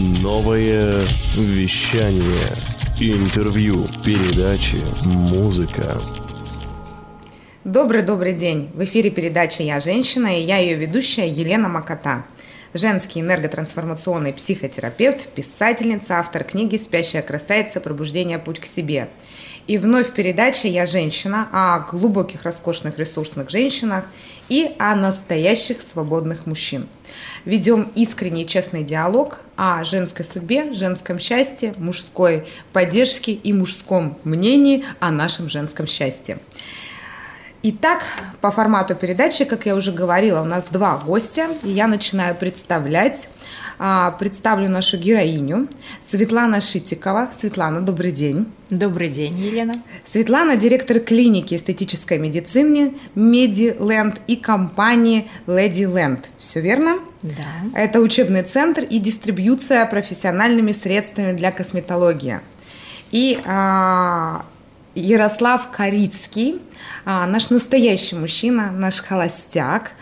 Новое вещание. Интервью, передачи, музыка. Добрый день! В эфире передача «Я женщина» и я ее ведущая Елена Макота. Женский энерготрансформационный психотерапевт, писательница, автор книги «Спящая красавица. Пробуждение. Путь к себе». И вновь передача «Я женщина» о глубоких, роскошных, ресурсных женщинах и о настоящих свободных мужчин. Ведем искренний и честный диалог о женской судьбе, женском счастье, мужской поддержке и мужском мнении о нашем женском счастье. Итак, по формату передачи, как я уже говорила, у нас два гостя, и я начинаю представлять. Представлю нашу героиню Светлана Шитикова. Светлана, добрый день. Добрый день, Елена. Светлана – директор клиники эстетической медицины MediLand и компании LadyLand. Все верно? Да. Это учебный центр и дистрибьюция профессиональными средствами для косметологии. И Ярослав Карицкий, наш настоящий мужчина, наш холостяк,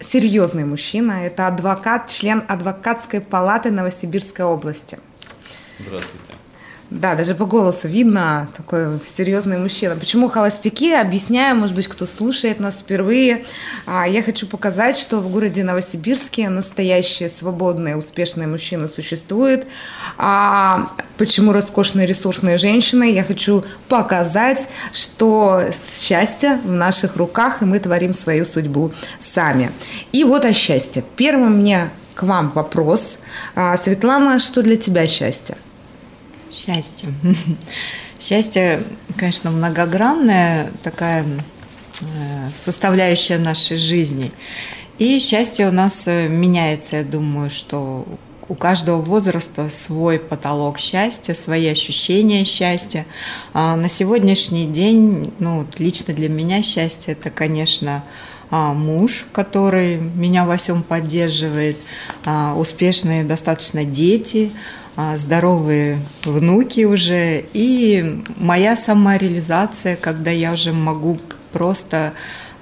серьезный мужчина, это адвокат, член Адвокатской палаты Новосибирской области. Здравствуйте. Да, даже по голосу видно, такой серьезный мужчина. Почему холостяки? Объясняю, может быть, кто слушает нас впервые. Я хочу показать, что в городе Новосибирске настоящие свободные, успешные мужчины существуют. Почему роскошные, ресурсные женщины? Я хочу показать, что счастье в наших руках, и мы творим свою судьбу сами. И вот о счастье. Первым мне к вам вопрос. Светлана, что для тебя счастье? Счастье. Счастье, конечно, многогранная такая составляющая нашей жизни. И счастье у нас меняется, я думаю, что у каждого возраста свой потолок счастья, свои ощущения счастья. А на сегодняшний день, лично для меня счастье – это, конечно, муж, который меня во всем поддерживает, успешные достаточно дети, здоровые внуки уже, и моя самореализация, когда я уже могу просто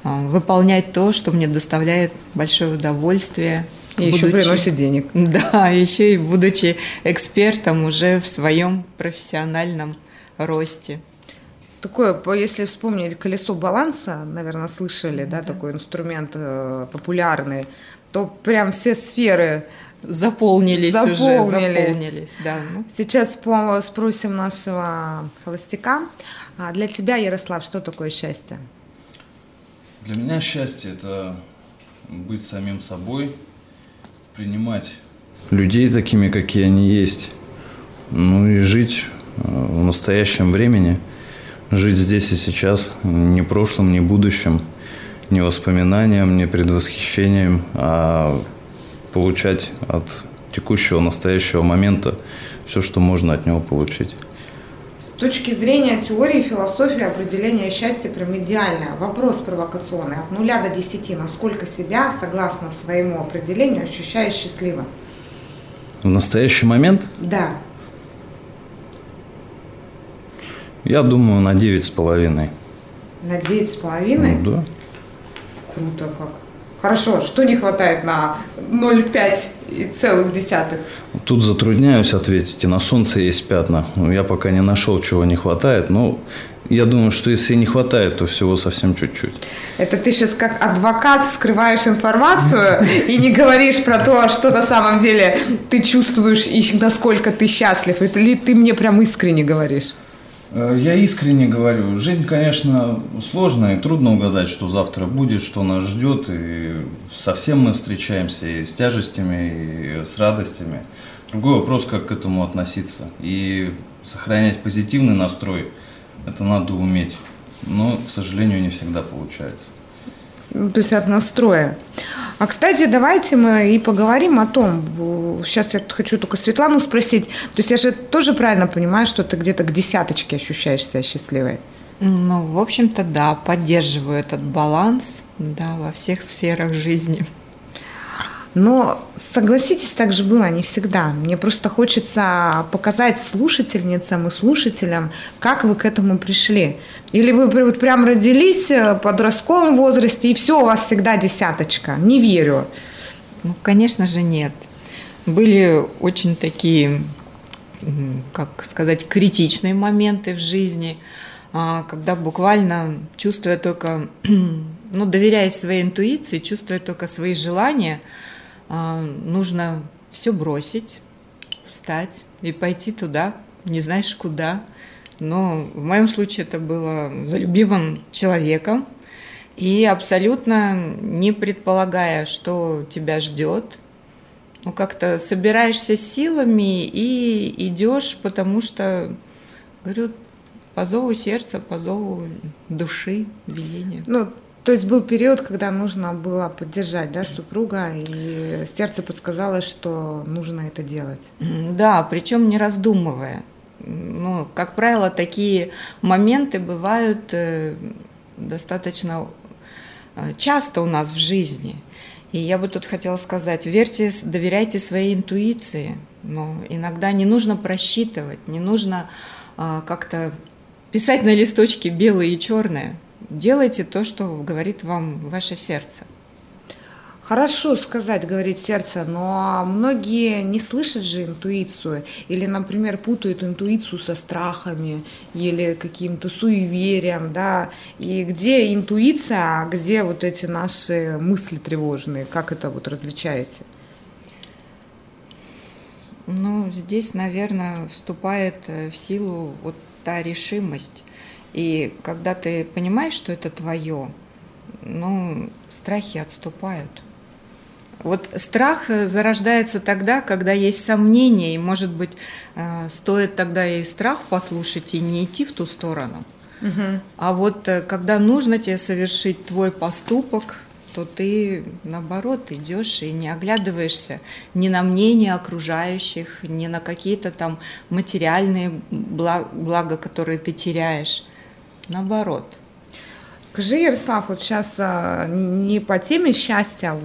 выполнять то, что мне доставляет большое удовольствие. И еще приносит денег. Да, еще и будучи экспертом уже в своем профессиональном росте. Такое, если вспомнить колесо баланса, наверное, слышали, да, такой инструмент популярный, то прям все сферы заполнились. Да. Сейчас спросим нашего холостяка. Для тебя, Ярослав, что такое счастье? Для меня счастье – это быть самим собой, принимать людей такими, какие они есть, и жить в настоящем времени. Жить здесь и сейчас, не прошлым, не будущим, не воспоминанием, не предвосхищением, а получать от текущего, настоящего момента все, что можно от него получить. С точки зрения теории, философии, определения счастья прям идеальное. Вопрос провокационный. От 0 до 10. Насколько себя, согласно своему определению, ощущаешь счастливо? В настоящий момент? Да. Я думаю, на 9,5. На 9,5? Да. Круто как. Хорошо, что не хватает на 0,5? Тут затрудняюсь ответить. И на солнце есть пятна. Я пока не нашел, чего не хватает. Но я думаю, что если не хватает, то всего совсем чуть-чуть. Это ты сейчас как адвокат скрываешь информацию и не говоришь про то, что на самом деле ты чувствуешь и насколько ты счастлив. Или ты мне прям искренне говоришь? Я искренне говорю, жизнь, конечно, сложная, и трудно угадать, что завтра будет, что нас ждет, и совсем мы встречаемся и с тяжестями, и с радостями. Другой вопрос, как к этому относиться. И сохранять позитивный настрой, это надо уметь, но, к сожалению, не всегда получается. То есть от настроя. А, кстати, давайте мы и поговорим о том, сейчас я хочу только Светлану спросить, то есть я же тоже правильно понимаю, что ты где-то к 10 ощущаешь себя счастливой? В общем-то, да, поддерживаю этот баланс, да, во всех сферах жизни. Но, согласитесь, так же было не всегда. Мне просто хочется показать слушательницам и слушателям, как вы к этому пришли. Или вы прям родились в подростковом возрасте, и все, у вас всегда 10? Не верю. Конечно же, нет. Были очень такие, как сказать, критичные моменты в жизни, когда буквально, чувствуя только, доверяясь своей интуиции, чувствуя только свои желания, нужно все бросить, встать и пойти туда, не знаешь куда. Но в моем случае это было за любимым человеком. И абсолютно не предполагая, что тебя ждет, как-то собираешься силами и идешь, потому что, говорю, по зову сердца, по зову души, веления. То есть был период, когда нужно было поддержать, супруга, и сердце подсказало, что нужно это делать. Да, причем не раздумывая. Как правило, такие моменты бывают достаточно часто у нас в жизни. И я бы тут хотела сказать, верьте, доверяйте своей интуиции. Но иногда не нужно просчитывать, не нужно как-то писать на листочке белое и черное. Делайте то, что говорит вам ваше сердце. Хорошо сказать, говорит сердце, но многие не слышат же интуицию. Или, например, путают интуицию со страхами или каким-то суеверием. И где интуиция, а где вот эти наши мысли тревожные? Как это различаете? Здесь, наверное, вступает в силу та решимость. И когда ты понимаешь, что это твое, страхи отступают. Страх зарождается тогда, когда есть сомнения, и, может быть, стоит тогда и страх послушать, и не идти в ту сторону. Угу. А когда нужно тебе совершить твой поступок, то ты, наоборот, идешь и не оглядываешься ни на мнение окружающих, ни на какие-то там материальные блага, которые ты теряешь. Наоборот. Скажи, Ярослав, сейчас не по теме счастья.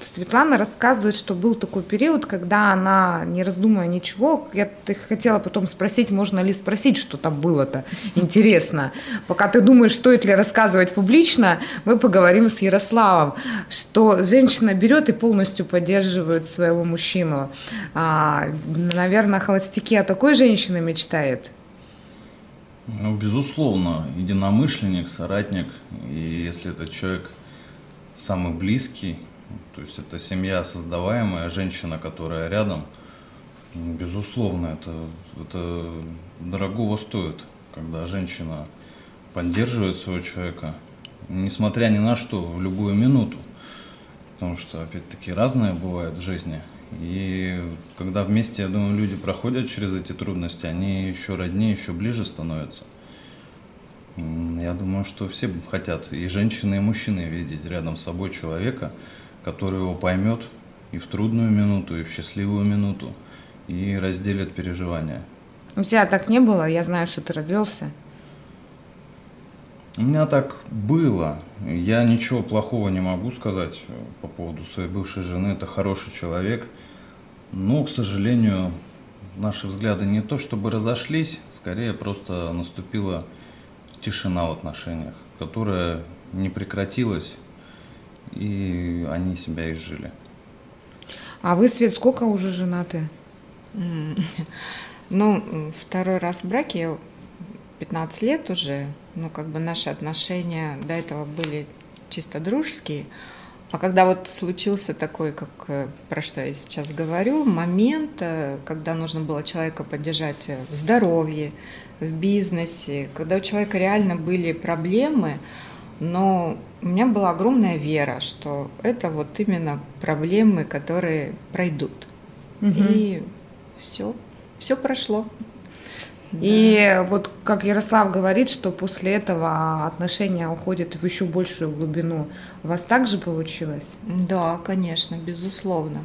Светлана рассказывает, что был такой период, когда она, не раздумывая ничего, я хотела потом спросить, можно ли спросить, что там было-то, интересно. Пока ты думаешь, стоит ли рассказывать публично, мы поговорим с Ярославом, что женщина берет и полностью поддерживает своего мужчину. Наверное, холостяки о такой женщине мечтает. Безусловно, единомышленник, соратник, и если этот человек самый близкий, то есть это семья создаваемая, женщина, которая рядом, безусловно, это дорогого стоит, когда женщина поддерживает своего человека, несмотря ни на что, в любую минуту, потому что, опять-таки, разное бывает в жизни, и когда вместе, я думаю, люди проходят через эти трудности, они еще роднее, еще ближе становятся. Я думаю, что все хотят, и женщины, и мужчины, видеть рядом с собой человека, который его поймет и в трудную минуту, и в счастливую минуту, и разделит переживания. У тебя так не было? Я знаю, что ты развелся. У меня так было. Я ничего плохого не могу сказать по поводу своей бывшей жены. Это хороший человек. Но, к сожалению, наши взгляды не то чтобы разошлись, скорее просто наступила тишина в отношениях, которая не прекратилась, и они себя изжили. А вы, Свет, сколько уже женаты? Второй раз в браке, 15 лет уже. Наши отношения до этого были чисто дружеские. А когда случился такой, про что я сейчас говорю, момент, когда нужно было человека поддержать в здоровье, в бизнесе, когда у человека реально были проблемы, но у меня была огромная вера, что это именно проблемы, которые пройдут. Угу. И все прошло. И как Ярослав говорит, что после этого отношения уходят в еще большую глубину. У вас так же получилось? Да, конечно, безусловно.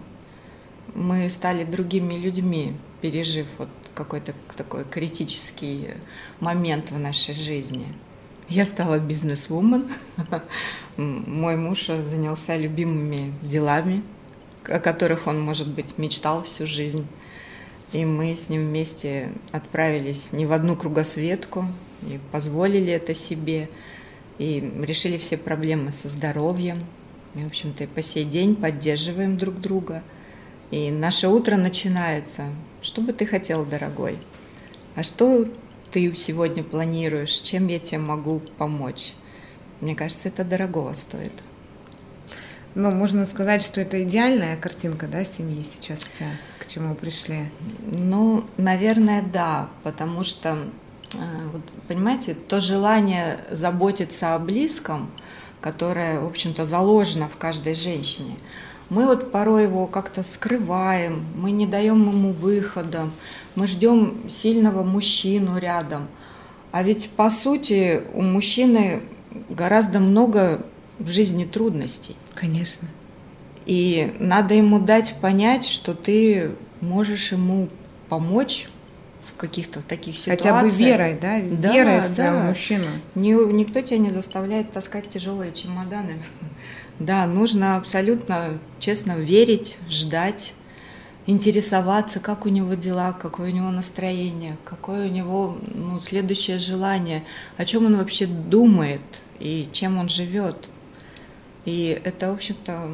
Мы стали другими людьми, пережив какой-то такой критический момент в нашей жизни. Я стала бизнесвумен. Мой муж занялся любимыми делами, о которых он, может быть, мечтал всю жизнь. И мы с ним вместе отправились не в одну кругосветку, и позволили это себе, и решили все проблемы со здоровьем. И, в общем-то, и по сей день поддерживаем друг друга. И наше утро начинается. Что бы ты хотел, дорогой? А что ты сегодня планируешь? Чем я тебе могу помочь? Мне кажется, это дорогого стоит. Ну, можно сказать, что это идеальная картинка, да, семьи сейчас у тебя, к чему пришли? Ну, наверное, да, потому что, вот, понимаете, то желание заботиться о близком, которое, в общем-то, заложено в каждой женщине, мы вот порой его как-то скрываем, мы не даем ему выхода, мы ждем сильного мужчину рядом. А ведь, по сути, у мужчины гораздо много в жизни трудностей. Конечно. И надо ему дать понять, что ты можешь ему помочь в каких-то таких ситуациях. Хотя бы верой, да? Верой в своего мужчину. Никто тебя не заставляет таскать тяжелые чемоданы. Да, нужно абсолютно честно верить, ждать, интересоваться, как у него дела, какое у него настроение, какое у него следующее желание, о чем он вообще думает и чем он живет. И это, в общем-то,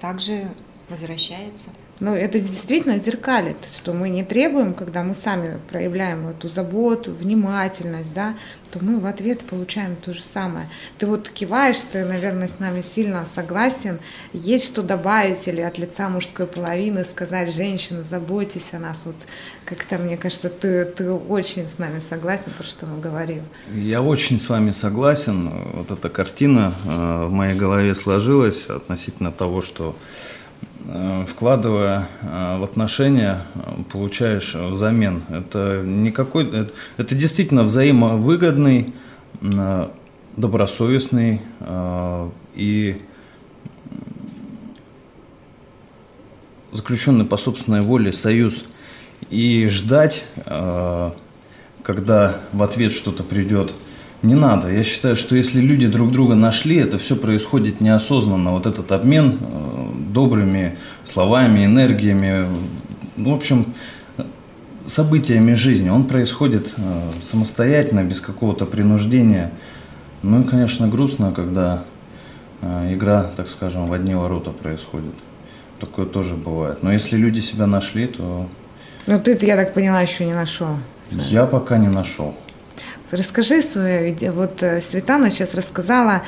также возвращается. Ну, это действительно зеркалит, что мы не требуем, когда мы сами проявляем эту заботу, внимательность, да, то мы в ответ получаем то же самое. Ты вот киваешь, ты, наверное, с нами сильно согласен. Есть что добавить или от лица мужской половины сказать: женщина, заботьтесь о нас. Вот как-то, мне кажется, ты очень с нами согласен, про что мы говорим. Я очень с вами согласен. Вот эта картина в моей голове сложилась относительно того, что вкладывая в отношения, получаешь взамен. Это действительно взаимовыгодный, добросовестный и заключенный по собственной воле союз. И ждать, когда в ответ что-то придет, не надо. Я считаю, что если люди друг друга нашли, это все происходит неосознанно. Вот этот обмен добрыми словами, энергиями, в общем, событиями жизни, он происходит самостоятельно, без какого-то принуждения. Ну и, конечно, грустно, когда игра, так скажем, в одни ворота происходит. Такое тоже бывает. Но если люди себя нашли, то… Ну ты-то, я так поняла, еще не нашел. Я пока не нашел. Расскажи свою, вот Светлана сейчас рассказала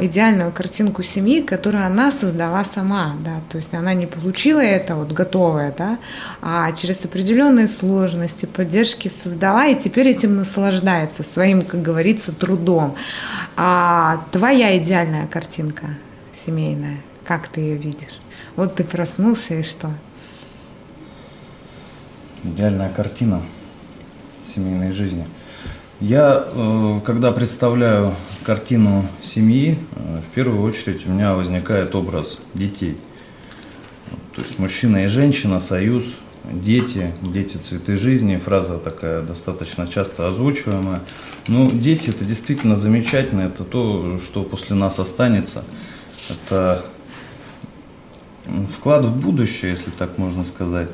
идеальную картинку семьи, которую она создала сама, да, то есть она не получила это вот готовое, да, а через определенные сложности, поддержки создала и теперь этим наслаждается, своим, как говорится, трудом. А твоя идеальная картинка семейная, как ты ее видишь? Вот ты проснулся и что? Идеальная картина семейной жизни. Я, когда представляю картину семьи, в первую очередь у меня возникает образ детей. То есть мужчина и женщина, союз, дети, дети – цветы жизни. Фраза такая достаточно часто озвучиваемая. Но дети – это действительно замечательно, это то, что после нас останется. Это вклад в будущее, если так можно сказать.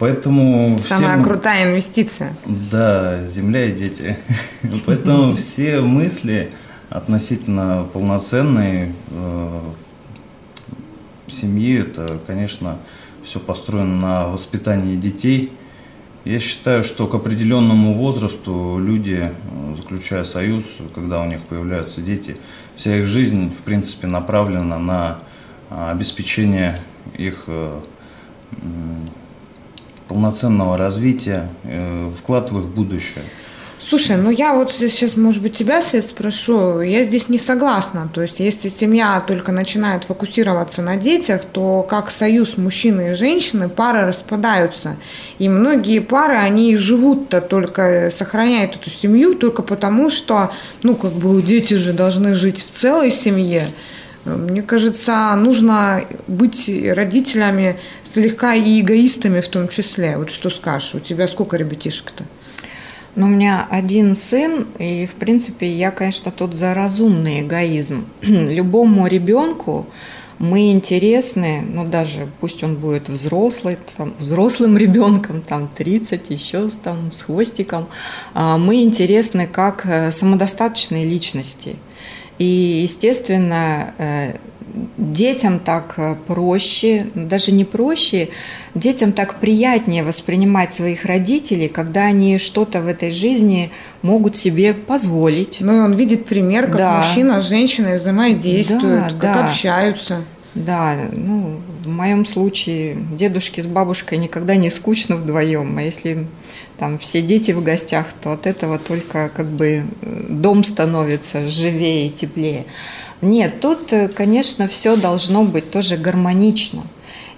Поэтому самая крутая инвестиция. Да, земля и дети. Поэтому все мысли относительно полноценной семьи, это, конечно, все построено на воспитании детей. Я считаю, что к определенному возрасту люди, заключая союз, когда у них появляются дети, вся их жизнь, в принципе, направлена на обеспечение их полноценного развития, вклад в их будущее. Слушай, ну я вот сейчас, может быть, тебя, Свет, спрошу. Я здесь не согласна. То есть, если семья только начинает фокусироваться на детях, то как союз мужчины и женщины, пары распадаются. И многие пары, они живут-то только, сохраняют эту семью только потому, что, ну, как бы дети же должны жить в целой семье. Мне кажется, нужно быть родителями слегка и эгоистами в том числе. Вот что скажешь, у тебя сколько ребятишек-то? Ну, у меня один сын, и, в принципе, я, конечно, тут за разумный эгоизм. Любому ребенку мы интересны, ну, даже пусть он будет взрослый, там, взрослым ребенком, там, 30, еще там, с хвостиком, мы интересны как самодостаточные личности. И, естественно, Детям так проще, даже не проще, детям так приятнее воспринимать своих родителей, когда они что-то в этой жизни могут себе позволить. Ну, и он видит пример, как мужчина с женщиной взаимодействуют, как общаются. Да, ну, в моем случае дедушке с бабушкой никогда не скучно вдвоем, а если там все дети в гостях, то от этого только как бы дом становится живее и теплее. Нет, тут, конечно, все должно быть тоже гармонично.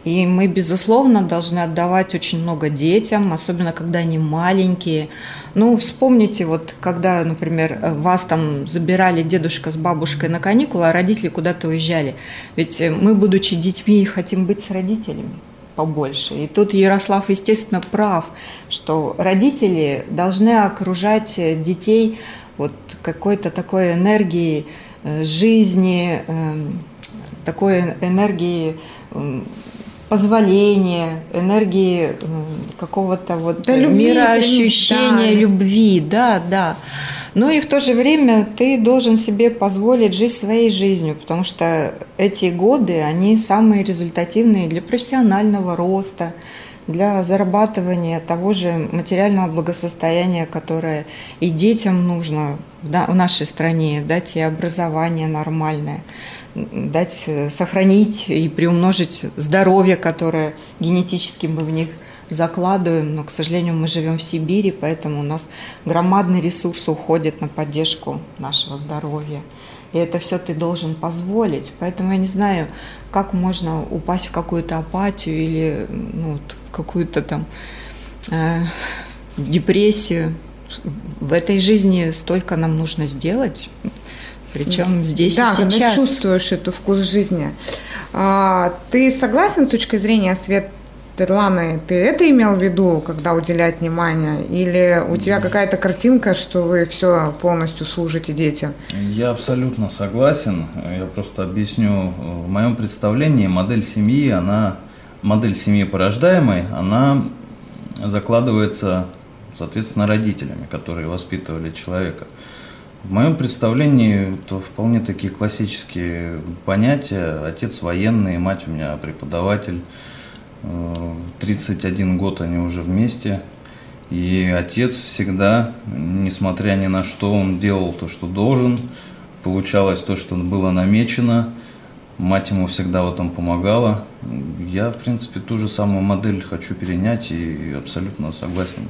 И мы, безусловно, должны отдавать очень много детям, особенно когда они маленькие. Ну, вспомните, вот когда, например, вас там забирали дедушка с бабушкой на каникулы, а родители куда-то уезжали. Ведь мы, будучи детьми, хотим быть с родителями побольше. И тут Ярослав, естественно, прав, что родители должны окружать детей вот какой-то такой энергией жизни, такой энергией позволения, энергии какого-то вот мироощущения, любви, да. Ну и в то же время ты должен себе позволить жить своей жизнью, потому что эти годы, они самые результативные для профессионального роста, для зарабатывания того же материального благосостояния, которое и детям нужно в нашей стране, дать и образование нормальное, дать, сохранить и приумножить здоровье, которое генетически мы в них закладываем. Но, к сожалению, мы живем в Сибири, поэтому у нас громадный ресурс уходит на поддержку нашего здоровья. И это все ты должен позволить. Поэтому я не знаю, как можно упасть в какую-то апатию или в какую-то там депрессию. В этой жизни столько нам нужно сделать. Причем здесь и сейчас. Да, когда чувствуешь этот вкус жизни. Ты согласен с точки зрения Светланы? Ты это имел в виду, когда уделять внимание? Или у тебя какая-то картинка, что вы все полностью служите детям? Я абсолютно согласен. Я просто объясню. В моем представлении модель семьи порождаемой, она закладывается, соответственно, родителями, которые воспитывали человека. В моем представлении это вполне такие классические понятия. Отец военный, мать у меня преподаватель. 31 год они уже вместе. И отец всегда, несмотря ни на что, он делал то, что должен. Получалось то, что было намечено. Мать ему всегда в этом помогала. Я, в принципе, ту же самую модель хочу перенять и абсолютно согласен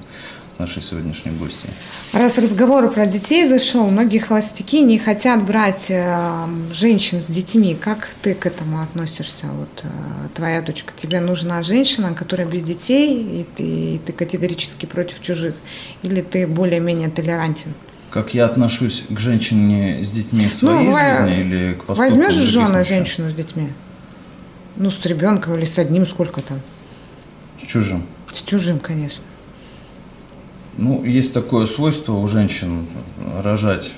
нашей сегодняшней гости. Раз разговор про детей зашел, многие холостяки не хотят брать женщин с детьми. Как ты к этому относишься? Вот твоя дочка, тебе нужна женщина, которая без детей, и ты категорически против чужих? Или ты более-менее толерантен? Как я отношусь к женщине с детьми в своей жизни или к поступку? Возьмешь в жены женщину с детьми? С ребенком или с одним, сколько там? С чужим. С чужим, конечно. Есть такое свойство у женщин рожать,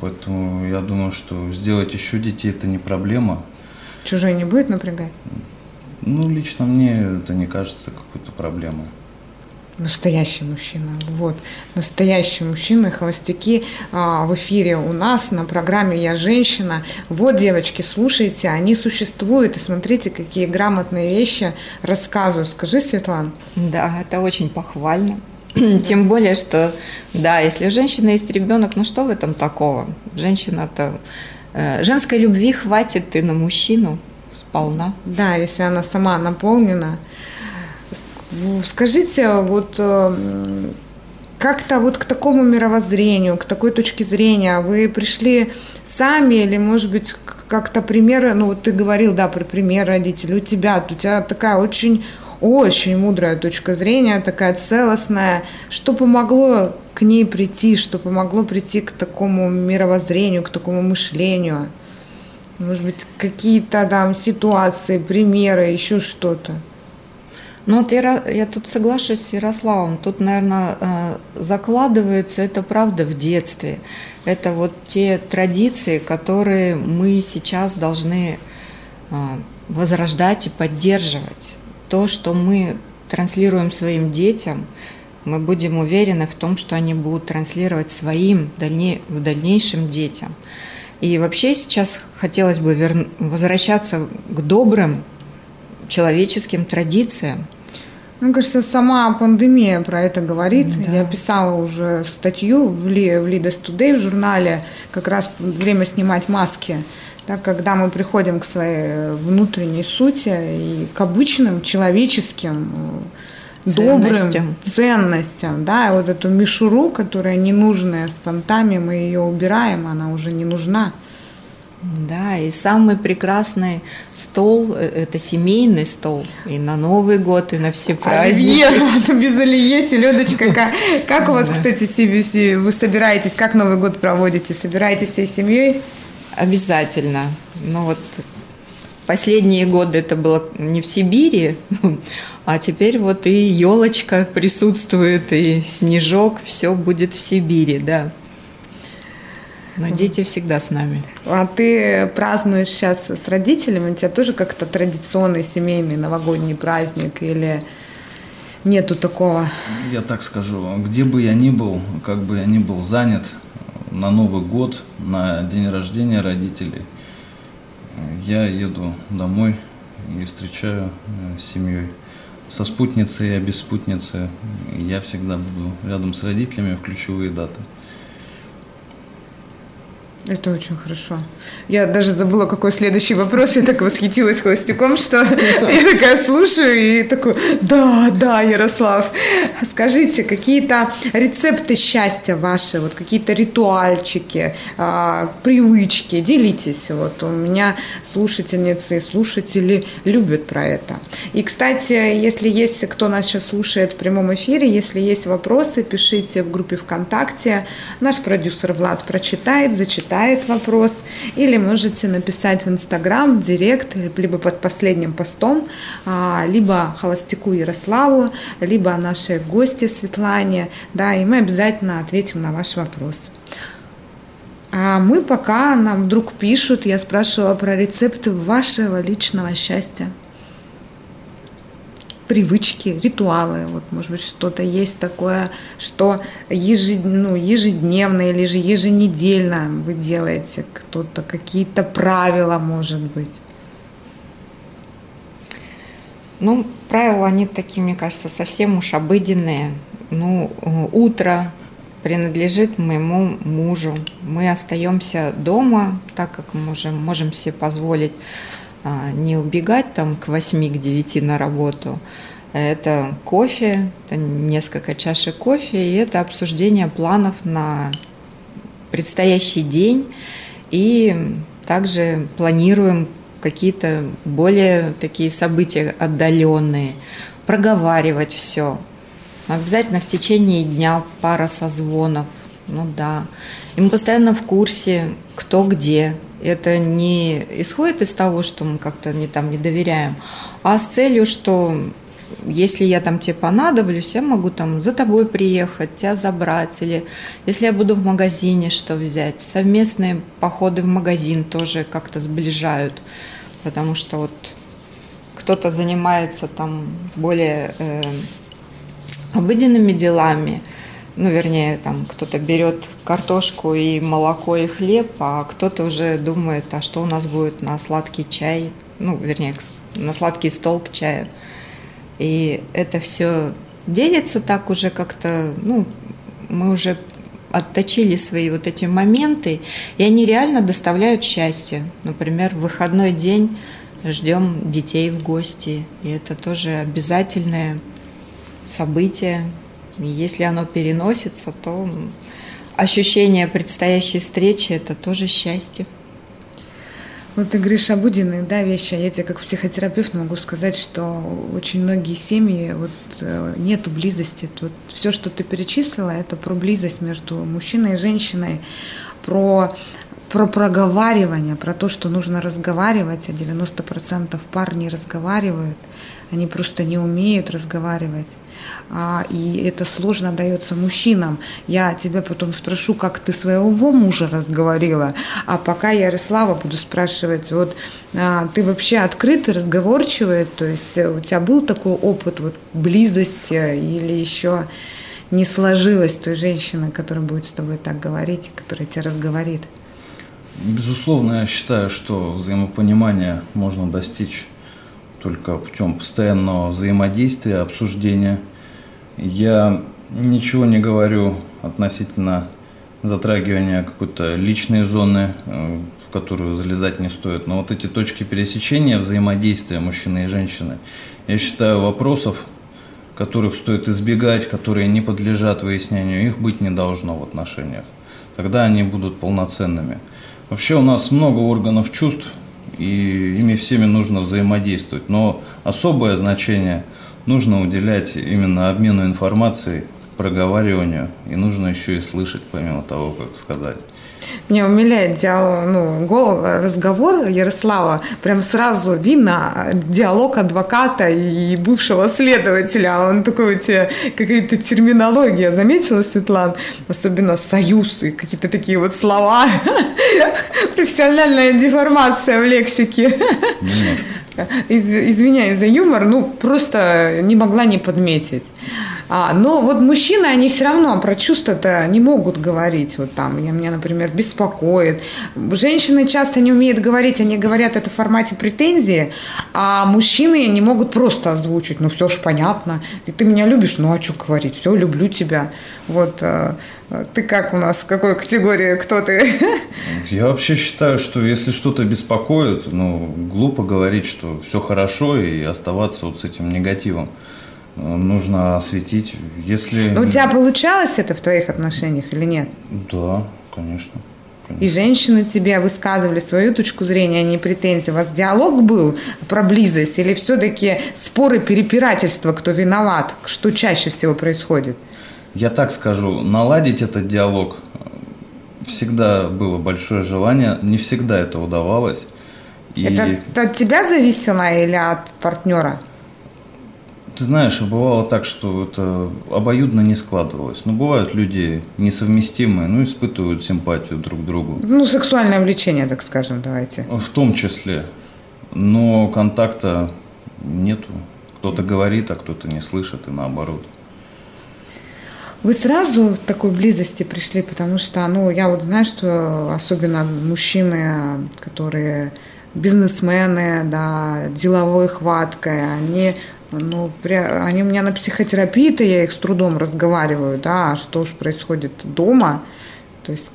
поэтому я думаю, что сделать еще детей – это не проблема. Чужой не будет напрягать? Лично мне это не кажется какой-то проблемой. Настоящий мужчина. Вот. Настоящие мужчины, холостяки в эфире у нас на программе «Я женщина». Вот, девочки, слушайте, они существуют. И смотрите, какие грамотные вещи рассказывают. Скажи, Светлана. Да, это очень похвально. Тем более, что, да, если у женщины есть ребенок, что в этом такого? Женской любви хватит и на мужчину сполна. Да, если она сама наполнена. Скажите, как-то к такому мировоззрению, к такой точке зрения вы пришли сами или, может быть, как-то примеры, ты говорил, да, про пример родителей, у тебя такая очень мудрая точка зрения, такая целостная. Что помогло к ней прийти, к такому мировоззрению, к такому мышлению? Может быть, какие-то там ситуации, примеры, еще что-то? Я тут соглашусь с Ярославом. Тут, наверное, закладывается это правда в детстве. Это те традиции, которые мы сейчас должны возрождать и поддерживать. То, что мы транслируем своим детям, мы будем уверены в том, что они будут транслировать своим в дальнейшем детям. И вообще сейчас хотелось бы возвращаться к добрым человеческим традициям. Мне кажется, сама пандемия про это говорит. Да. Я писала уже статью в Leaders Today в журнале как раз «Время снимать маски». Да, когда мы приходим к своей внутренней сути и к обычным человеческим добрым ценностям, да, и вот эту мишуру, которая ненужная с понтами, мы ее убираем, она уже не нужна. Да, и самый прекрасный стол – это семейный стол. И на Новый год, и на все праздники. Оливье, без оливье, селедочка. Как у вас, кстати, вы собираетесь, как Новый год проводите? Собираетесь всей семьей? Обязательно. Ну вот последние годы это было не в Сибири, а теперь вот и елочка присутствует, и снежок, все будет в Сибири, да. Но дети всегда с нами. А ты празднуешь сейчас с родителями? У тебя тоже как-то традиционный семейный новогодний праздник или нету такого? Я так скажу, где бы я ни был, как бы я ни был занят, на Новый год, на день рождения родителей, я еду домой и встречаю с семьей. Со спутницей и без спутницы я всегда буду рядом с родителями в ключевые даты. Это очень хорошо. Я даже забыла, какой следующий вопрос. Я так восхитилась холостяком, что я такая слушаю и такой, да, Ярослав. Скажите, какие-то рецепты счастья ваши, вот какие-то ритуальчики, привычки, делитесь. Вот у меня слушательницы и слушатели любят про это. И, кстати, если есть, кто нас сейчас слушает в прямом эфире, если есть вопросы, пишите в группе ВКонтакте. Наш продюсер Влад прочитает, зачитает вопрос, или можете написать в Инстаграм, в Директ, либо под последним постом, либо холостяку Ярославу, либо нашей гости Светлане, да, и мы обязательно ответим на ваш вопрос. А мы пока, нам вдруг пишут, я спрашивала про рецепты вашего личного счастья. Привычки, ритуалы, вот, может быть, что-то есть такое, что ежедневно или же еженедельно вы делаете, кто-то какие-то правила, может быть. Ну, правила, они такие, мне кажется, совсем уж обыденные. Ну, утро принадлежит моему мужу. Мы остаемся дома, так как мы уже можем себе позволить. Не убегать там к 8-9 на работу. Это кофе, это несколько чашек кофе, и это обсуждение планов на предстоящий день. И также планируем какие-то более такие события отдаленные, проговаривать все. Обязательно в течение дня пара созвонов. Ну да. И мы постоянно в курсе, кто где. Это не исходит из того, что мы как-то не доверяем, а с целью, что если я там тебе понадоблюсь, я могу там за тобой приехать, тебя забрать, или если я буду в магазине, что взять. Совместные походы в магазин тоже как-то сближают, потому что вот кто-то занимается там более обыденными делами. Ну, вернее, там кто-то берет картошку и молоко и хлеб, а кто-то уже думает, а что у нас будет на сладкий чай, ну, вернее, на сладкий стол к чаю. И это все делится так уже как-то, ну, мы уже отточили свои вот эти моменты, и они реально доставляют счастье. Например, в выходной день ждем детей в гости, и это тоже обязательное событие. Если оно переносится, то ощущение предстоящей встречи – это тоже счастье. Вот ты говоришь об обыденных, да, вещи. Я тебе как психотерапевт могу сказать, что очень многие семьи, вот нету близости. Вот все, что ты перечислила, это про близость между мужчиной и женщиной, про проговаривание, про то, что нужно разговаривать, а 90% пар не разговаривают, они просто не умеют разговаривать. И это сложно дается мужчинам. Я тебя потом спрошу, как ты своего мужа разговорила. А пока я Ярослава буду спрашивать, вот ты вообще открытый, разговорчивый? То есть у тебя был такой опыт вот, близости или еще не сложилась той женщины, которая будет с тобой так говорить, которая тебя разговорит? Безусловно, я считаю, что взаимопонимание можно достичь только путем постоянного взаимодействия, обсуждения. Я ничего не говорю относительно затрагивания какой-то личной зоны, в которую залезать не стоит. Но вот эти точки пересечения взаимодействия мужчины и женщины, я считаю, вопросов, которых стоит избегать, которые не подлежат выяснению, их быть не должно в отношениях. Тогда они будут полноценными. Вообще у нас много органов чувств, и ими всеми нужно взаимодействовать. Но особое значение нужно уделять именно обмену информацией, проговариванию. И нужно еще и слышать, помимо того, как сказать. Меня умиляет разговор Ярослава. Прям сразу видно диалог адвоката и бывшего следователя. Он такой у тебя, какая-то терминология. Заметила, Светлана? Особенно союз и какие-то такие вот слова. Профессиональная деформация в лексике. Извиняюсь за юмор, просто не могла не подметить. Но вот мужчины, они все равно про чувства-то не могут говорить. Вот там, меня, например, беспокоит. Женщины часто не умеют говорить, они говорят это в формате претензии, а мужчины не могут просто озвучить. Все ж понятно, ты меня любишь, а что говорить, все, люблю тебя. Вот ты как у нас, в какой категории, кто ты? Я вообще считаю, что если что-то беспокоит, глупо говорить, что все хорошо и оставаться вот с этим негативом. Нужно осветить, если... У тебя получалось это в твоих отношениях или нет? Да, конечно. И женщины тебе высказывали свою точку зрения, а не претензии. У вас диалог был про близость или все-таки споры, перепирательства, кто виноват, что чаще всего происходит? Я так скажу, наладить этот диалог всегда было большое желание, не всегда это удавалось. Это от тебя зависело или от партнера? Ты знаешь, бывало так, что это обоюдно не складывалось. Бывают люди несовместимые, испытывают симпатию друг к другу. Сексуальное влечение, так скажем, давайте. В том числе. Но контакта нету. Кто-то говорит, а кто-то не слышит, и наоборот. Вы сразу в такой близости пришли, потому что, я знаю, что особенно мужчины, которые бизнесмены, да, деловой хваткой, они... они у меня на психотерапии-то, я их с трудом разговариваю, да, что же происходит дома. То есть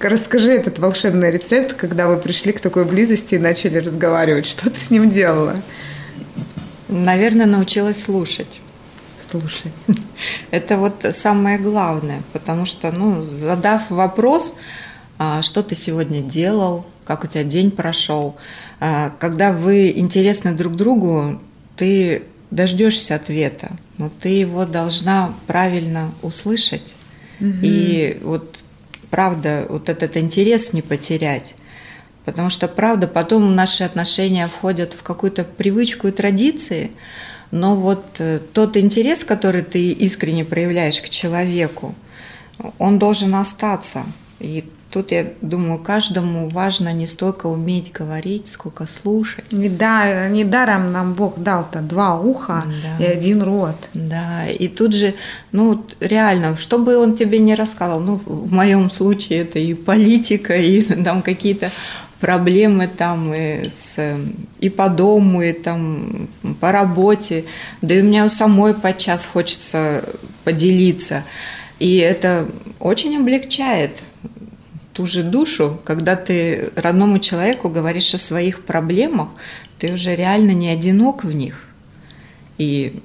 расскажи этот волшебный рецепт, когда вы пришли к такой близости и начали разговаривать. Что ты с ним делала? Наверное, научилась слушать. Слушать. Это самое главное, потому что, задав вопрос, что ты сегодня делал, как у тебя день прошел, когда вы интересны друг другу, ты дождешься ответа, но ты его должна правильно услышать. Угу. И правда, этот интерес не потерять. Потому что, правда, потом наши отношения входят в какую-то привычку и традиции, но тот интерес, который ты искренне проявляешь к человеку, он должен остаться. И тут, я думаю, каждому важно не столько уметь говорить, сколько слушать. Недаром нам Бог дал-то два уха, да, и один рот. Да, и тут же, реально, что бы он тебе ни рассказал, в моем случае это и политика, и там какие-то проблемы там и по дому, и там по работе. Да и у меня у самой подчас хочется поделиться. И это очень облегчает ту же душу, когда ты родному человеку говоришь о своих проблемах, ты уже реально не одинок в них. И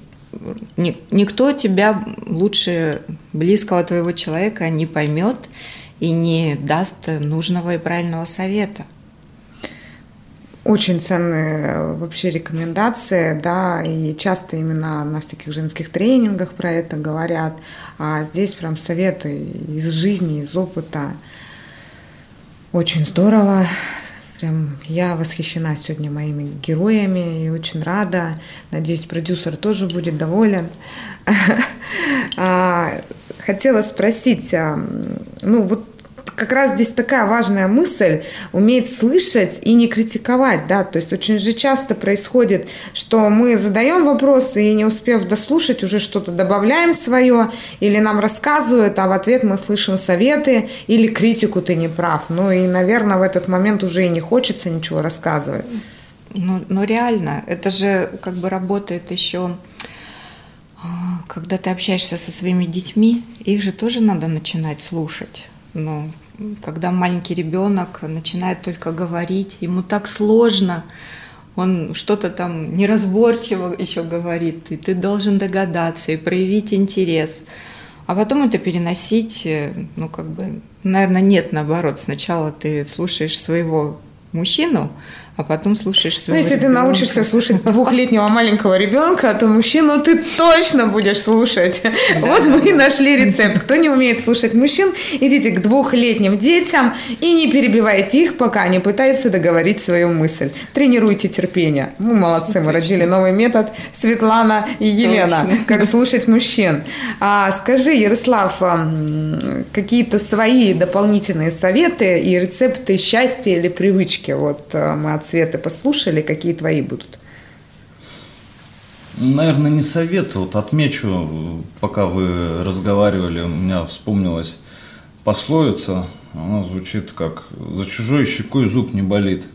никто тебя лучше близкого твоего человека не поймет и не даст нужного и правильного совета. Очень ценные вообще рекомендации, да, и часто именно на всяких женских тренингах про это говорят. А здесь прям советы из жизни, из опыта. Очень здорово. Прям я восхищена сегодня моими героями и очень рада. Надеюсь, продюсер тоже будет доволен. Хотела спросить, как раз здесь такая важная мысль – уметь слышать и не критиковать, да, то есть очень же часто происходит, что мы задаем вопросы и, не успев дослушать, уже что-то добавляем свое, или нам рассказывают, а в ответ мы слышим советы или критику «ты не прав». Ну и, наверное, в этот момент уже и не хочется ничего рассказывать. Ну реально, это же как бы работает еще, когда ты общаешься со своими детьми, их же тоже надо начинать слушать. Но когда маленький ребенок начинает только говорить, ему так сложно, он что-то там неразборчиво еще говорит, и ты должен догадаться и проявить интерес. А потом это переносить, ну как бы, наверное, нет, наоборот, сначала ты слушаешь своего мужчину, а потом слушаешь своего ребенка. Ну, если ты научишься слушать двухлетнего маленького ребенка, то мужчину ты точно будешь слушать. Да, вот мы и нашли рецепт. Кто не умеет слушать мужчин, идите к двухлетним детям и не перебивайте их, пока они пытаются договорить свою мысль. Тренируйте терпение. Ну, молодцы, мы родили новый метод. Светлана и Елена. Точно. Как слушать мужчин. А скажи, Ярослав, какие-то свои дополнительные советы и рецепты счастья или привычки? Вот мы Светы послушали, какие твои будут? Наверное, не совет. Вот отмечу, пока вы разговаривали, у меня вспомнилась пословица. Она звучит как «за чужой щекой зуб не болит».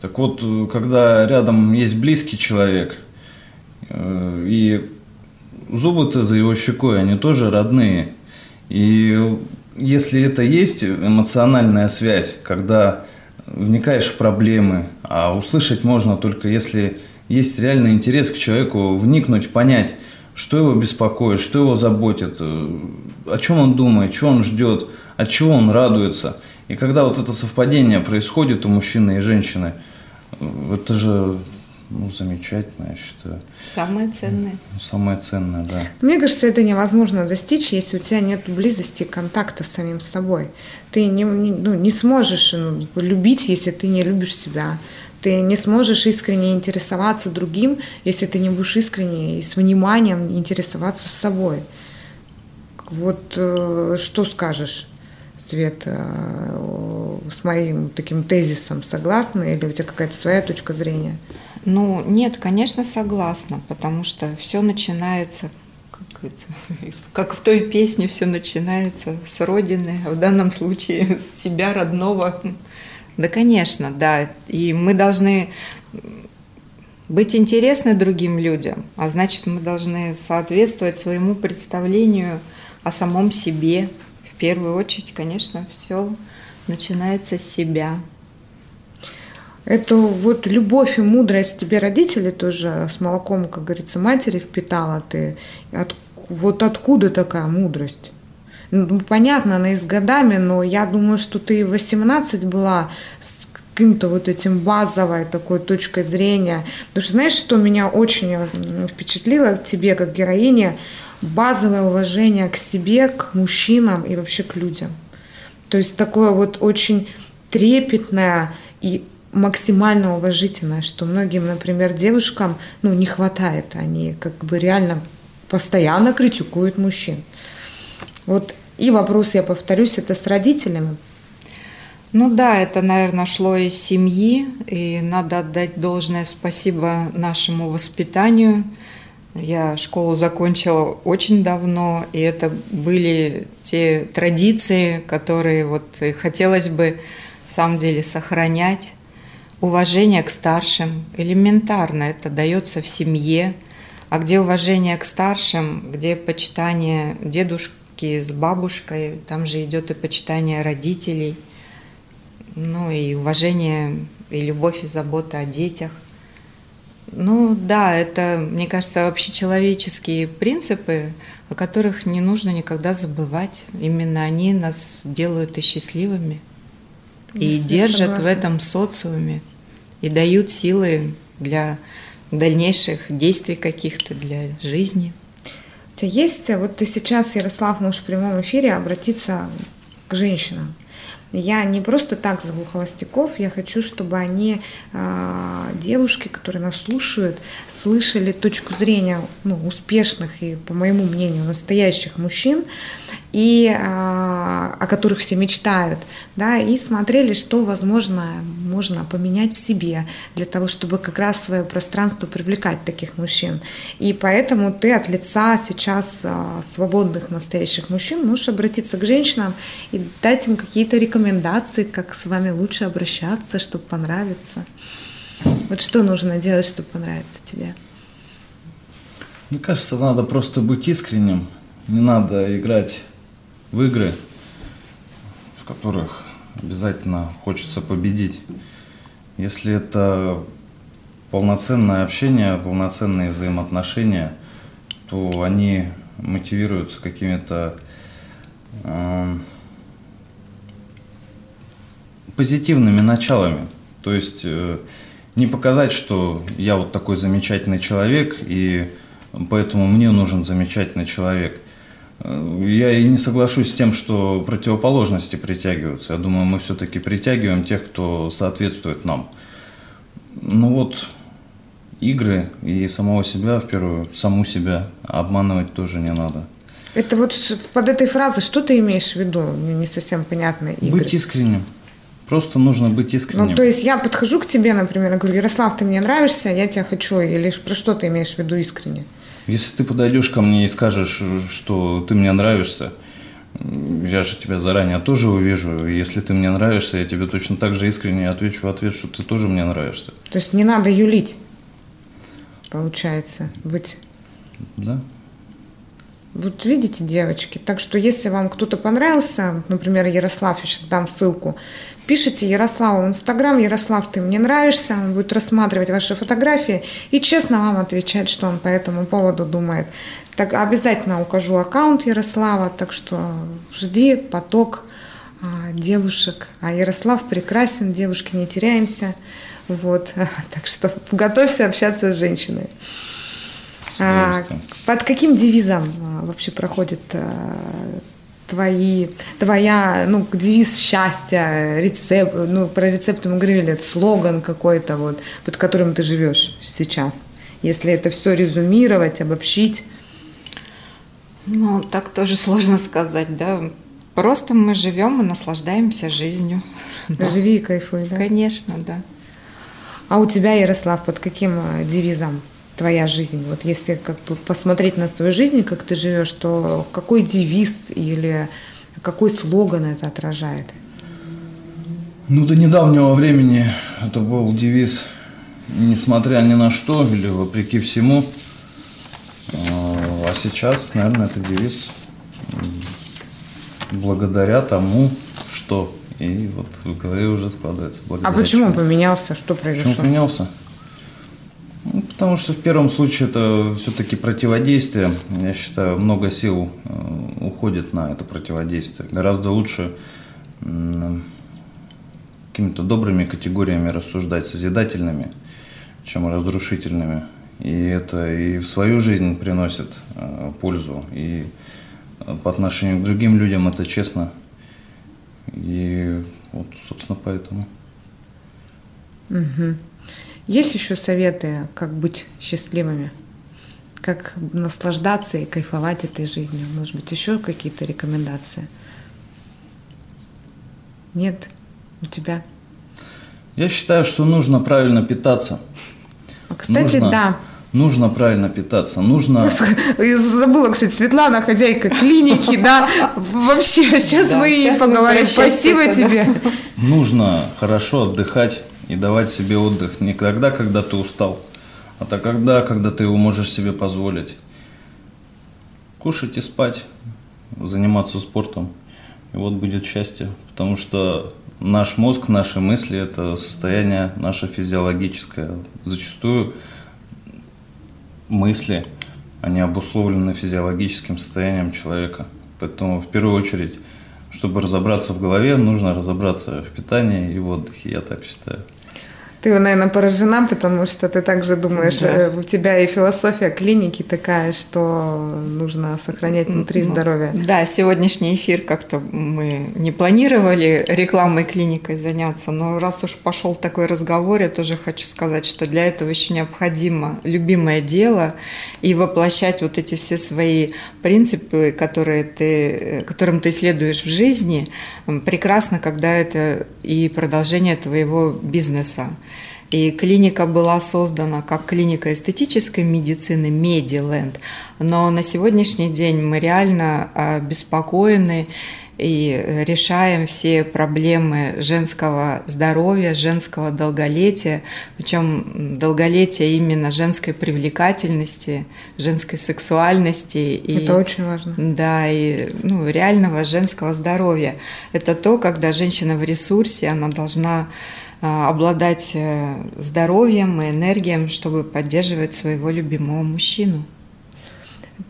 Так вот, когда рядом есть близкий человек, и зубы-то за его щекой, они тоже родные. И если это есть эмоциональная связь, когда вникаешь в проблемы, а услышать можно только если есть реальный интерес к человеку, вникнуть, понять, что его беспокоит, что его заботит, о чем он думает, чего он ждет, от чего он радуется. И когда вот это совпадение происходит у мужчины и женщины, это же замечательно, я считаю. Самое ценное. Самое ценное, да. Мне кажется, это невозможно достичь, если у тебя нет близости и контакта с самим собой. Ты не сможешь любить, если ты не любишь себя. Ты не сможешь искренне интересоваться другим, если ты не будешь искренне и с вниманием интересоваться собой. Вот что скажешь, Света, с моим таким тезисом согласна или у тебя какая-то своя точка зрения? Ну, нет, конечно, согласна, потому что все начинается, как в той песне, все начинается с родины, а в данном случае с себя родного. Да, конечно, да. И мы должны быть интересны другим людям, а значит, мы должны соответствовать своему представлению о самом себе. В первую очередь, конечно, все начинается с себя. Эту вот любовь и мудрость тебе родители тоже с молоком, как говорится, матери впитала ты. Вот откуда такая мудрость? Ну, понятно, она и с годами, но я думаю, что ты 18 была с каким-то вот этим базовой такой точкой зрения. Потому что знаешь, что меня очень впечатлило в тебе, как героине? Базовое уважение к себе, к мужчинам и вообще к людям. То есть такое вот очень трепетное и максимально уважительное, что многим, например, девушкам, ну, не хватает, они как бы реально постоянно критикуют мужчин. Вот и вопрос, я повторюсь, это с родителями. Ну да, это, наверное, шло из семьи, и надо отдать должное спасибо нашему воспитанию. Я школу закончила очень давно, и это были те традиции, которые вот хотелось бы, в самом деле, сохранять. Уважение к старшим элементарно, это дается в семье. А где уважение к старшим, где почитание дедушки с бабушкой, там же идет и почитание родителей, ну и уважение, и любовь, и забота о детях. Ну да, это, мне кажется, общечеловеческие принципы, о которых не нужно никогда забывать. Именно они нас делают и счастливыми. И держат в этом социуме, и дают силы для дальнейших действий каких-то, для жизни. У тебя есть, вот ты сейчас, Ярослав, можешь в прямом эфире обратиться к женщинам. Я не просто так зову холостяков, я хочу, чтобы они, девушки, которые нас слушают, слышали точку зрения успешных и, по моему мнению, настоящих мужчин, и, о которых все мечтают, да, и смотрели, что, возможно, можно поменять в себе для того, чтобы как раз свое пространство привлекать таких мужчин. И поэтому ты от лица сейчас свободных настоящих мужчин можешь обратиться к женщинам и дать им какие-то рекомендации, как с вами лучше обращаться, чтобы понравиться. Вот что нужно делать, чтобы понравиться тебе? Мне кажется, надо просто быть искренним. Не надо играть в игры, в которых обязательно хочется победить. Если это полноценное общение, полноценные взаимоотношения, то они мотивируются какими-то позитивными началами. То есть не показать, что я вот такой замечательный человек, и поэтому мне нужен замечательный человек. Я и не соглашусь с тем, что противоположности притягиваются. Я думаю, мы все-таки притягиваем тех, кто соответствует нам. Ну вот, игры и самого себя, в первую, саму себя обманывать тоже не надо. Это вот под этой фразой что ты имеешь в виду? Мне не совсем понятно. Игры. Быть искренним. Просто нужно быть искренним. Ну, то есть я подхожу к тебе, например, и говорю: Ярослав, ты мне нравишься, я тебя хочу. Или про что ты имеешь в виду искренне? Если ты подойдешь ко мне и скажешь, что ты мне нравишься, я же тебя заранее тоже увижу. И если ты мне нравишься, я тебе точно так же искренне отвечу в ответ, что ты тоже мне нравишься. То есть не надо юлить, получается, быть. Да. Вот видите, девочки, так что если вам кто-то понравился, например, Ярослав, я сейчас дам ссылку, пишите Ярославу в Инстаграм: Ярослав, ты мне нравишься, он будет рассматривать ваши фотографии и честно вам отвечать, что он по этому поводу думает. Так обязательно укажу аккаунт Ярослава, так что жди поток девушек. А Ярослав прекрасен, девушки, не теряемся. Вот, так что готовься общаться с женщиной. Под каким девизом вообще проходит твоя, девиз счастья, рецепт, про рецепты мы говорили, это слоган какой-то, вот, под которым ты живешь сейчас, если это все резюмировать, обобщить? Ну, так тоже сложно сказать, да. Просто мы живем и наслаждаемся жизнью. Живи и кайфуй, да? Конечно, да. А у тебя, Ярослав, под каким девизом твоя жизнь? Вот если как бы посмотреть на свою жизнь, как ты живешь, то какой девиз или какой слоган это отражает? Ну, до недавнего времени это был девиз «Несмотря ни на что» или «Вопреки всему». А сейчас, наверное, это девиз «Благодаря тому, что». И вот в голове уже складывается. А почему он поменялся? Что произошло? Почему поменялся? Потому что в первом случае это все-таки противодействие. Я считаю, много сил уходит на это противодействие. Гораздо лучше какими-то добрыми категориями рассуждать, созидательными, чем разрушительными. И это и в свою жизнь приносит пользу, и по отношению к другим людям это честно. И вот, собственно, поэтому. Угу. Есть еще советы, как быть счастливыми, как наслаждаться и кайфовать этой жизнью? Может быть, еще какие-то рекомендации? Нет? У тебя? Я считаю, что нужно правильно питаться. А, кстати, нужно, да. Нужно правильно питаться. Нужно... Я забыла, кстати, Светлана, хозяйка клиники, да? Вообще, сейчас мы и поговорим. Спасибо тебе. Нужно хорошо отдыхать. И давать себе отдых не тогда, когда ты устал, а тогда, когда ты его можешь себе позволить. Кушать и спать, заниматься спортом. И вот будет счастье. Потому что наш мозг, наши мысли – это состояние наше физиологическое. Зачастую мысли, они обусловлены физиологическим состоянием человека. Поэтому в первую очередь, чтобы разобраться в голове, нужно разобраться в питании и в отдыхе, я так считаю. Ты, наверное, поражена, потому что ты также думаешь, да. У тебя и философия клиники такая, что нужно сохранять внутри здоровье. Да, сегодняшний эфир как-то мы не планировали рекламой клиникой заняться, но раз уж пошел такой разговор, я тоже хочу сказать, что для этого еще необходимо любимое дело и воплощать вот эти все свои принципы, которым ты следуешь в жизни. Прекрасно, когда это и продолжение твоего бизнеса. И клиника была создана как клиника эстетической медицины MediLand, но на сегодняшний день мы реально обеспокоены и решаем все проблемы женского здоровья, женского долголетия, причем долголетия именно женской привлекательности, женской сексуальности. Это очень важно. Да, и реального женского здоровья. Это то, когда женщина в ресурсе, она должна обладать здоровьем и энергией, чтобы поддерживать своего любимого мужчину.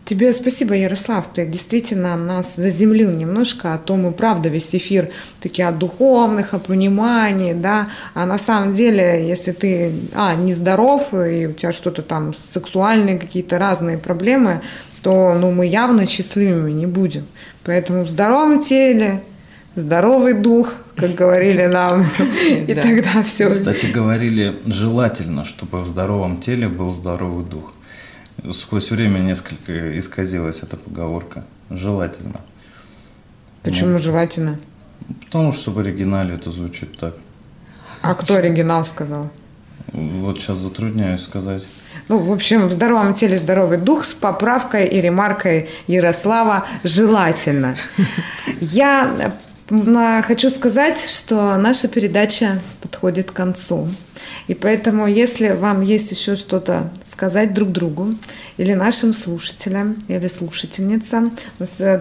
Тебе спасибо, Ярослав, ты действительно нас заземлил немножко, а то мы, правда, весь эфир таки о духовных, о понимании, да, а на самом деле, если ты, нездоров, и у тебя что-то там сексуальные какие-то разные проблемы, то, мы явно счастливыми не будем, поэтому в здоровом теле, здоровый дух, как говорили нам, и тогда все. Кстати, говорили, желательно, чтобы в здоровом теле был здоровый дух. Сквозь время несколько исказилась эта поговорка. Желательно. Почему желательно? Потому что в оригинале это звучит так. А кто оригинал сказал? Вот сейчас затрудняюсь сказать. В общем, в здоровом теле здоровый дух с поправкой и ремаркой Ярослава «желательно». Я хочу сказать, что наша передача подходит к концу. И поэтому, если вам есть еще что-то сказать друг другу или нашим слушателям, или слушательницам,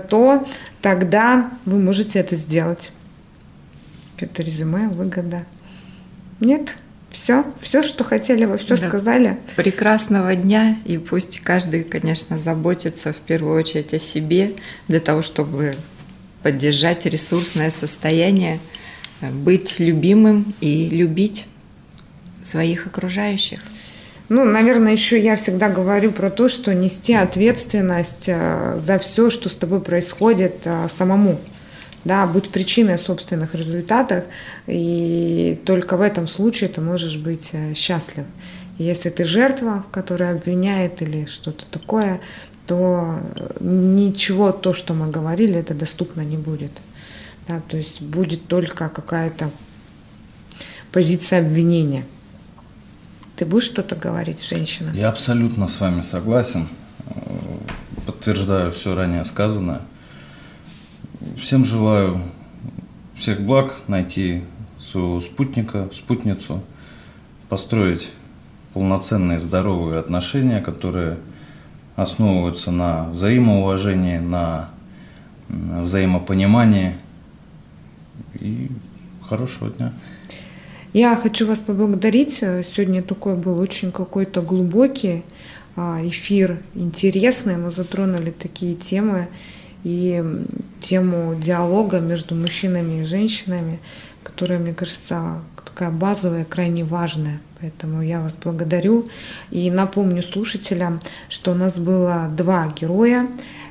то тогда вы можете это сделать. Это резюме, выгода. Нет? Все, что хотели, вы все сказали. Прекрасного дня, и пусть каждый, конечно, заботится в первую очередь о себе, для того, чтобы поддержать ресурсное состояние, быть любимым и любить своих окружающих. Наверное, еще я всегда говорю про то, что нести ответственность за все, что с тобой происходит, самому. Да, будь причиной собственных результатов, и только в этом случае ты можешь быть счастлив. Если ты жертва, которая обвиняет или что-то такое, то ничего, то, что мы говорили, это доступно не будет. Да, то есть будет только какая-то позиция обвинения. Ты будешь что-то говорить, женщина? Я абсолютно с вами согласен. Подтверждаю все ранее сказанное. Всем желаю всех благ, найти своего спутника, спутницу, построить полноценные здоровые отношения, которые основываются на взаимоуважении, на взаимопонимании. И хорошего дня. Я хочу вас поблагодарить. Сегодня такой был очень какой-то глубокий эфир, интересный. Мы затронули такие темы. И тему диалога между мужчинами и женщинами, которая, мне кажется, такая базовая, крайне важная. Поэтому я вас благодарю. И напомню слушателям, что у нас было 2 героя.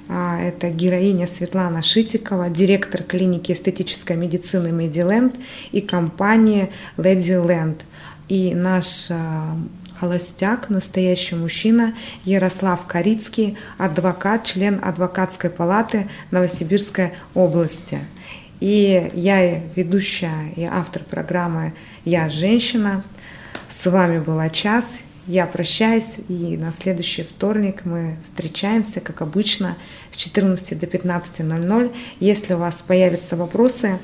Это героиня Светлана Шитикова, директор клиники эстетической медицины MediLand и компании LadyLand. И наш холостяк, настоящий мужчина, Ярослав Карицкий, адвокат, член Адвокатской палаты Новосибирской области. И я, ведущая и автор программы «Я женщина». С вами была «Час». Я прощаюсь, и на следующий вторник мы встречаемся, как обычно, с 14 до 15:00. Если у вас появятся вопросы,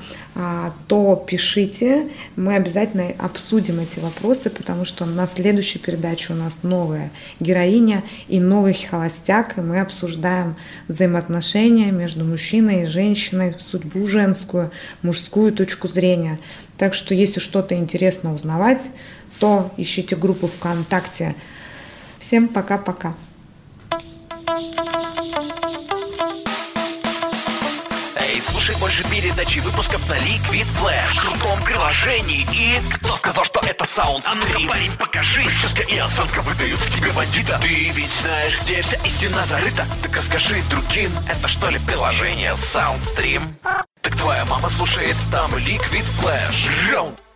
то пишите. Мы обязательно обсудим эти вопросы, потому что на следующей передаче у нас новая героиня и новый холостяк. И мы обсуждаем взаимоотношения между мужчиной и женщиной, судьбу женскую, мужскую точку зрения. Так что, если что-то интересно узнавать, то ищите группу ВКонтакте. Всем пока-пока. слушай больше передач и выпусков на Ликвид Флэш, крутом приложении. И кто сказал, что это Саундстрим? А ну-ка, парень, покажи. Прическа и осанка выдают в тебе бандита. Ты ведь знаешь, где вся истина зарыта. Так расскажи другим, это что ли приложение Саундстрим? Так твоя мама слушает там Ликвид Флэш. Раунд.